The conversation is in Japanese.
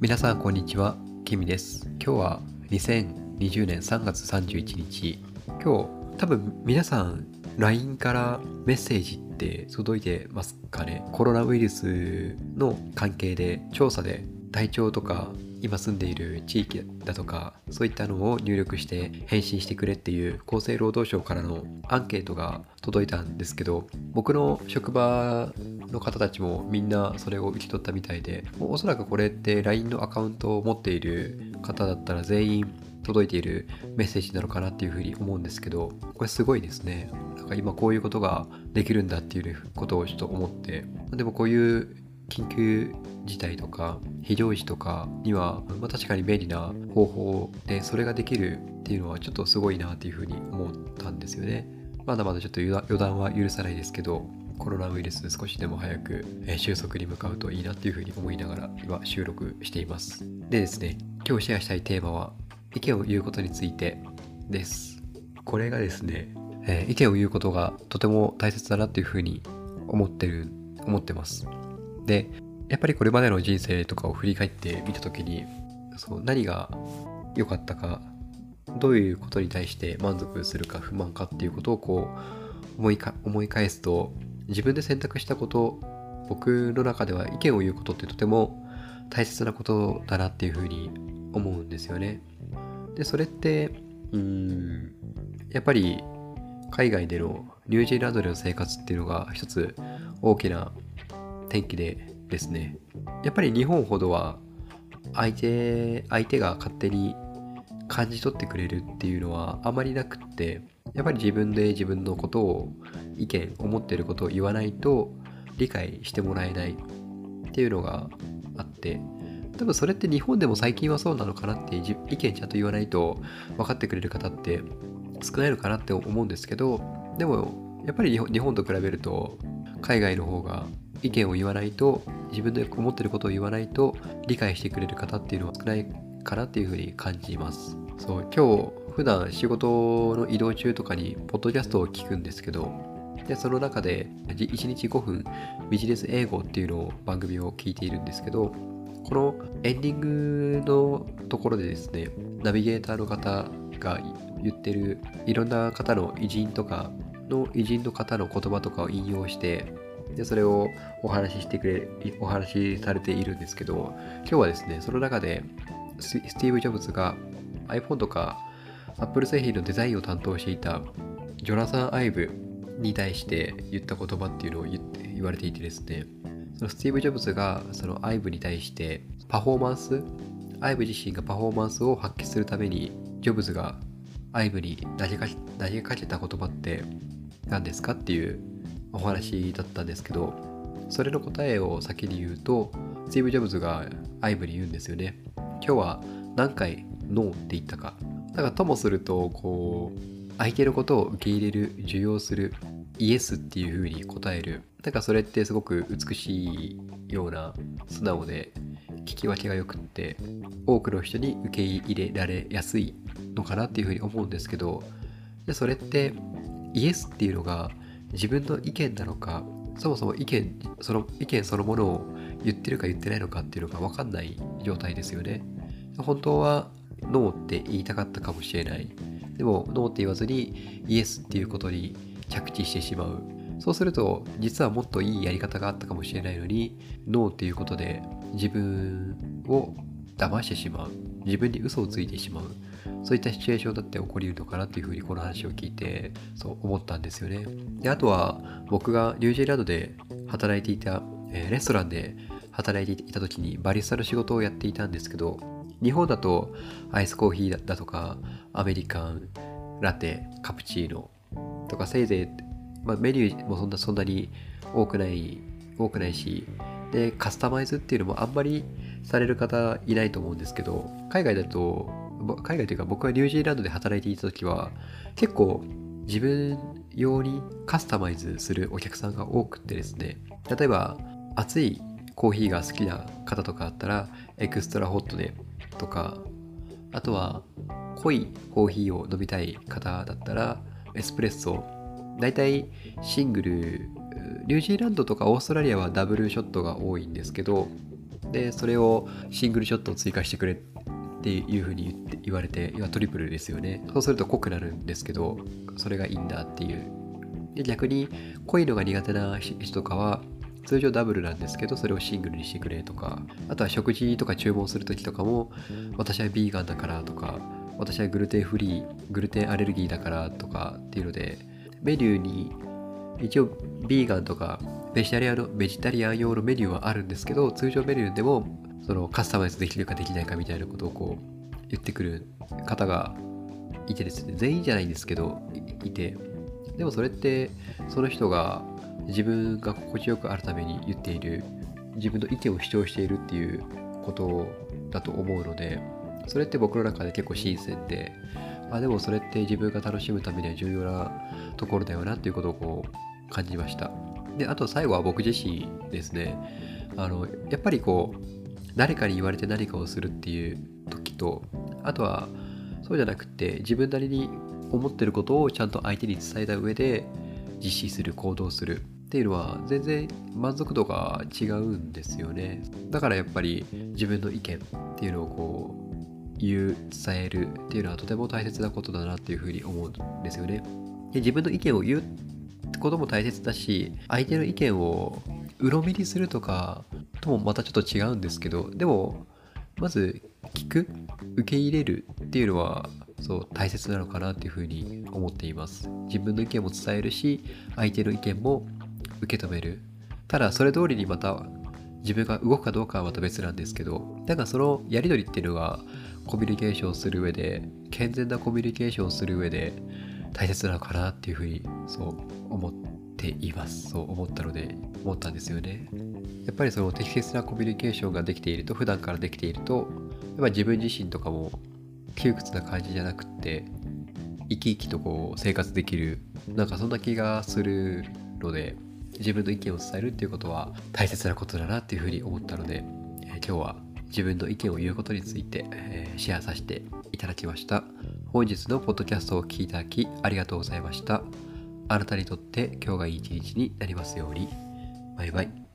皆さんこんにちは、キミです。今日は2020年3月31日、今日多分皆さん LINE からメッセージって届いてますかね。コロナウイルスの関係で調査で体調とか今住んでいる地域だとかそういったのを入力して返信してくれっていう厚生労働省からのアンケートが届いたんですけど、僕の職場の方たちもみんなそれを受け取ったみたいで、おそらくこれって LINE のアカウントを持っている方だったら全員届いているメッセージなのかなっていうふうに思うんですけど、これすごいですね。なんか今こういうことができるんだっていうことをちょっと思って、でもこういう緊急事態とか非常時とかには、確かに便利な方法でそれができるっていうのはちょっとすごいなっていうふうに思ったんですよね。まだまだちょっと予断は許さないですけど、コロナウイルス少しでも早く収束に向かうといいなっていうふうに思いながら今収録しています。でですね、今日シェアしたいテーマは意見を言うことについてです。これがですね、意見を言うことがとても大切だなっていうふうに思ってます。でやっぱりこれまでの人生とかを振り返ってみた時に、何が良かったか、どういうことに対して満足するか不満かっていうことを思い返すと、自分で選択したこと、僕の中では意見を言うことってとても大切なことだなっていうふうに思うんですよね。でそれってやっぱり海外でのニュージーランドでの生活っていうのが一つ大きな転機でですね、やっぱり日本ほどは相手が勝手に感じ取ってくれるっていうのはあまりなくって、やっぱり自分で自分のことを思ってることを言わないと理解してもらえないっていうのがあって、多分それって日本でも最近はそうなのかなって、意見ちゃんと言わないと分かってくれる方って少ないのかなって思うんですけど、でもやっぱり日本と比べると海外の方が意見を言わないと、自分で思ってることを言わないと理解してくれる方っていうのは少ないかなっていうふうに感じます。今日普段仕事の移動中とかにポッドキャストを聞くんですけど、でその中で1日5分ビジネス英語っていうのを番組を聞いているんですけど、このエンディングのところでですね、ナビゲーターの方が言ってるいろんな方の偉人の方の言葉とかを引用して、でそれをお話しされているんですけど、今日はですね、その中でスティーブ・ジョブズが iPhone とか Apple 製品のデザインを担当していたジョナサン・アイブに対して言った言葉っていうのを言われていてですね、そのスティーブ・ジョブズがそのアイブに対してアイブ自身がパフォーマンスを発揮するためにジョブズがアイブに投げかけた言葉って何ですかっていうお話だったんですけど、それの答えを先に言うと、スティーブ・ジョブズがアイブに言うんですよね。今日は何回ノーって言ったか。だからともすると相手のことを受け入れる、受容する、イエスっていう風に答える。だからそれってすごく美しいような、素直で聞き分けがよくって、多くの人に受け入れられやすいのかなっていう風に思うんですけど、でそれってイエスっていうのが自分の意見なのか、そもそも意見そのものを言ってるか言ってないのかっていうのが分かんない状態ですよね。本当はノーって言いたかったかもしれない、でもノーって言わずにイエスっていうことに着地してしまう。そうすると実はもっといいやり方があったかもしれないのに、ノーっていうことで自分を騙してしまう、自分に嘘をついてしまう、そういったシチュエーションだって起こりうるのかなっていうふうにこの話を聞いて思ったんですよね。であとは僕がニュージーランドで働いていた、レストランで働いていた時にバリスタの仕事をやっていたんですけど、日本だとアイスコーヒーだとかアメリカンラテ、カプチーノとかせいぜい、メニューもそんなに多くないし、でカスタマイズっていうのもあんまりされる方いないと思うんですけど、海外というか僕はニュージーランドで働いていた時は結構自分用にカスタマイズするお客さんが多くてですね、例えば熱いコーヒーが好きな方とかあったらエクストラホットでとか、あとは濃いコーヒーを飲みたい方だったらエスプレッソ、だいたいシングル、ニュージーランドとかオーストラリアはダブルショットが多いんですけど、でそれをシングルショットを追加してくれっていう風に言われて、今トリプルですよね。そうすると濃くなるんですけど、それがいいんだっていう。で逆に濃いのが苦手な人とかは通常ダブルなんですけど、それをシングルにしてくれとか、あとは食事とか注文するときとかも、私はビーガンだからとか、私はグルテンフリー、グルテンアレルギーだからとかっていうので、メニューに一応ビーガンとかベジタリアン用のメニューはあるんですけど、通常メニューでもそのカスタマイズできるかできないかみたいなことをこう言ってくる方がいてですね、全員じゃないんですけどいて、でもそれってその人が自分が心地よくあるために言っている、自分の意見を主張しているっていうことだと思うので、それって僕の中で結構新鮮で、あ、でもそれって自分が楽しむためには重要なところだよなっていうことをこう感じました。であと最後は僕自身ですね、やっぱりこう誰かに言われて何かをするっていう時と、あとはそうじゃなくて自分なりに思ってることをちゃんと相手に伝えた上で実施する、行動するっていうのは全然満足度が違うんですよね。だからやっぱり自分の意見っていうのをこう伝えるっていうのはとても大切なことだなっていうふうに思うんですよね。で自分の意見を言うってことも大切だし、相手の意見を鵜呑みにするとかともまたちょっと違うんですけど、でもまず聞く、受け入れるっていうのはそう大切なのかなっていうふうに思っています。自分の意見も伝えるし、相手の意見も受け止める。ただそれ通りにまた自分が動くかどうかはまた別なんですけど、だからそのやり取りっていうのはコミュニケーションする上で、健全なコミュニケーションする上で大切なのかなっていうふうにそう思っています。そう思ったんですよね。やっぱりその適切なコミュニケーションができていると、普段からできていると、やっぱ自分自身とかも窮屈な感じじゃなくって生き生きとこう生活できる、なんかそんな気がするので、自分の意見を伝えるっていうことは大切なことだなっていうふうに思ったので、今日は自分の意見を言うことについて、シェアさせていただきました。本日のポッドキャストを聞いていただきありがとうございました。あなたにとって今日がいい一日になりますように。バイバイ。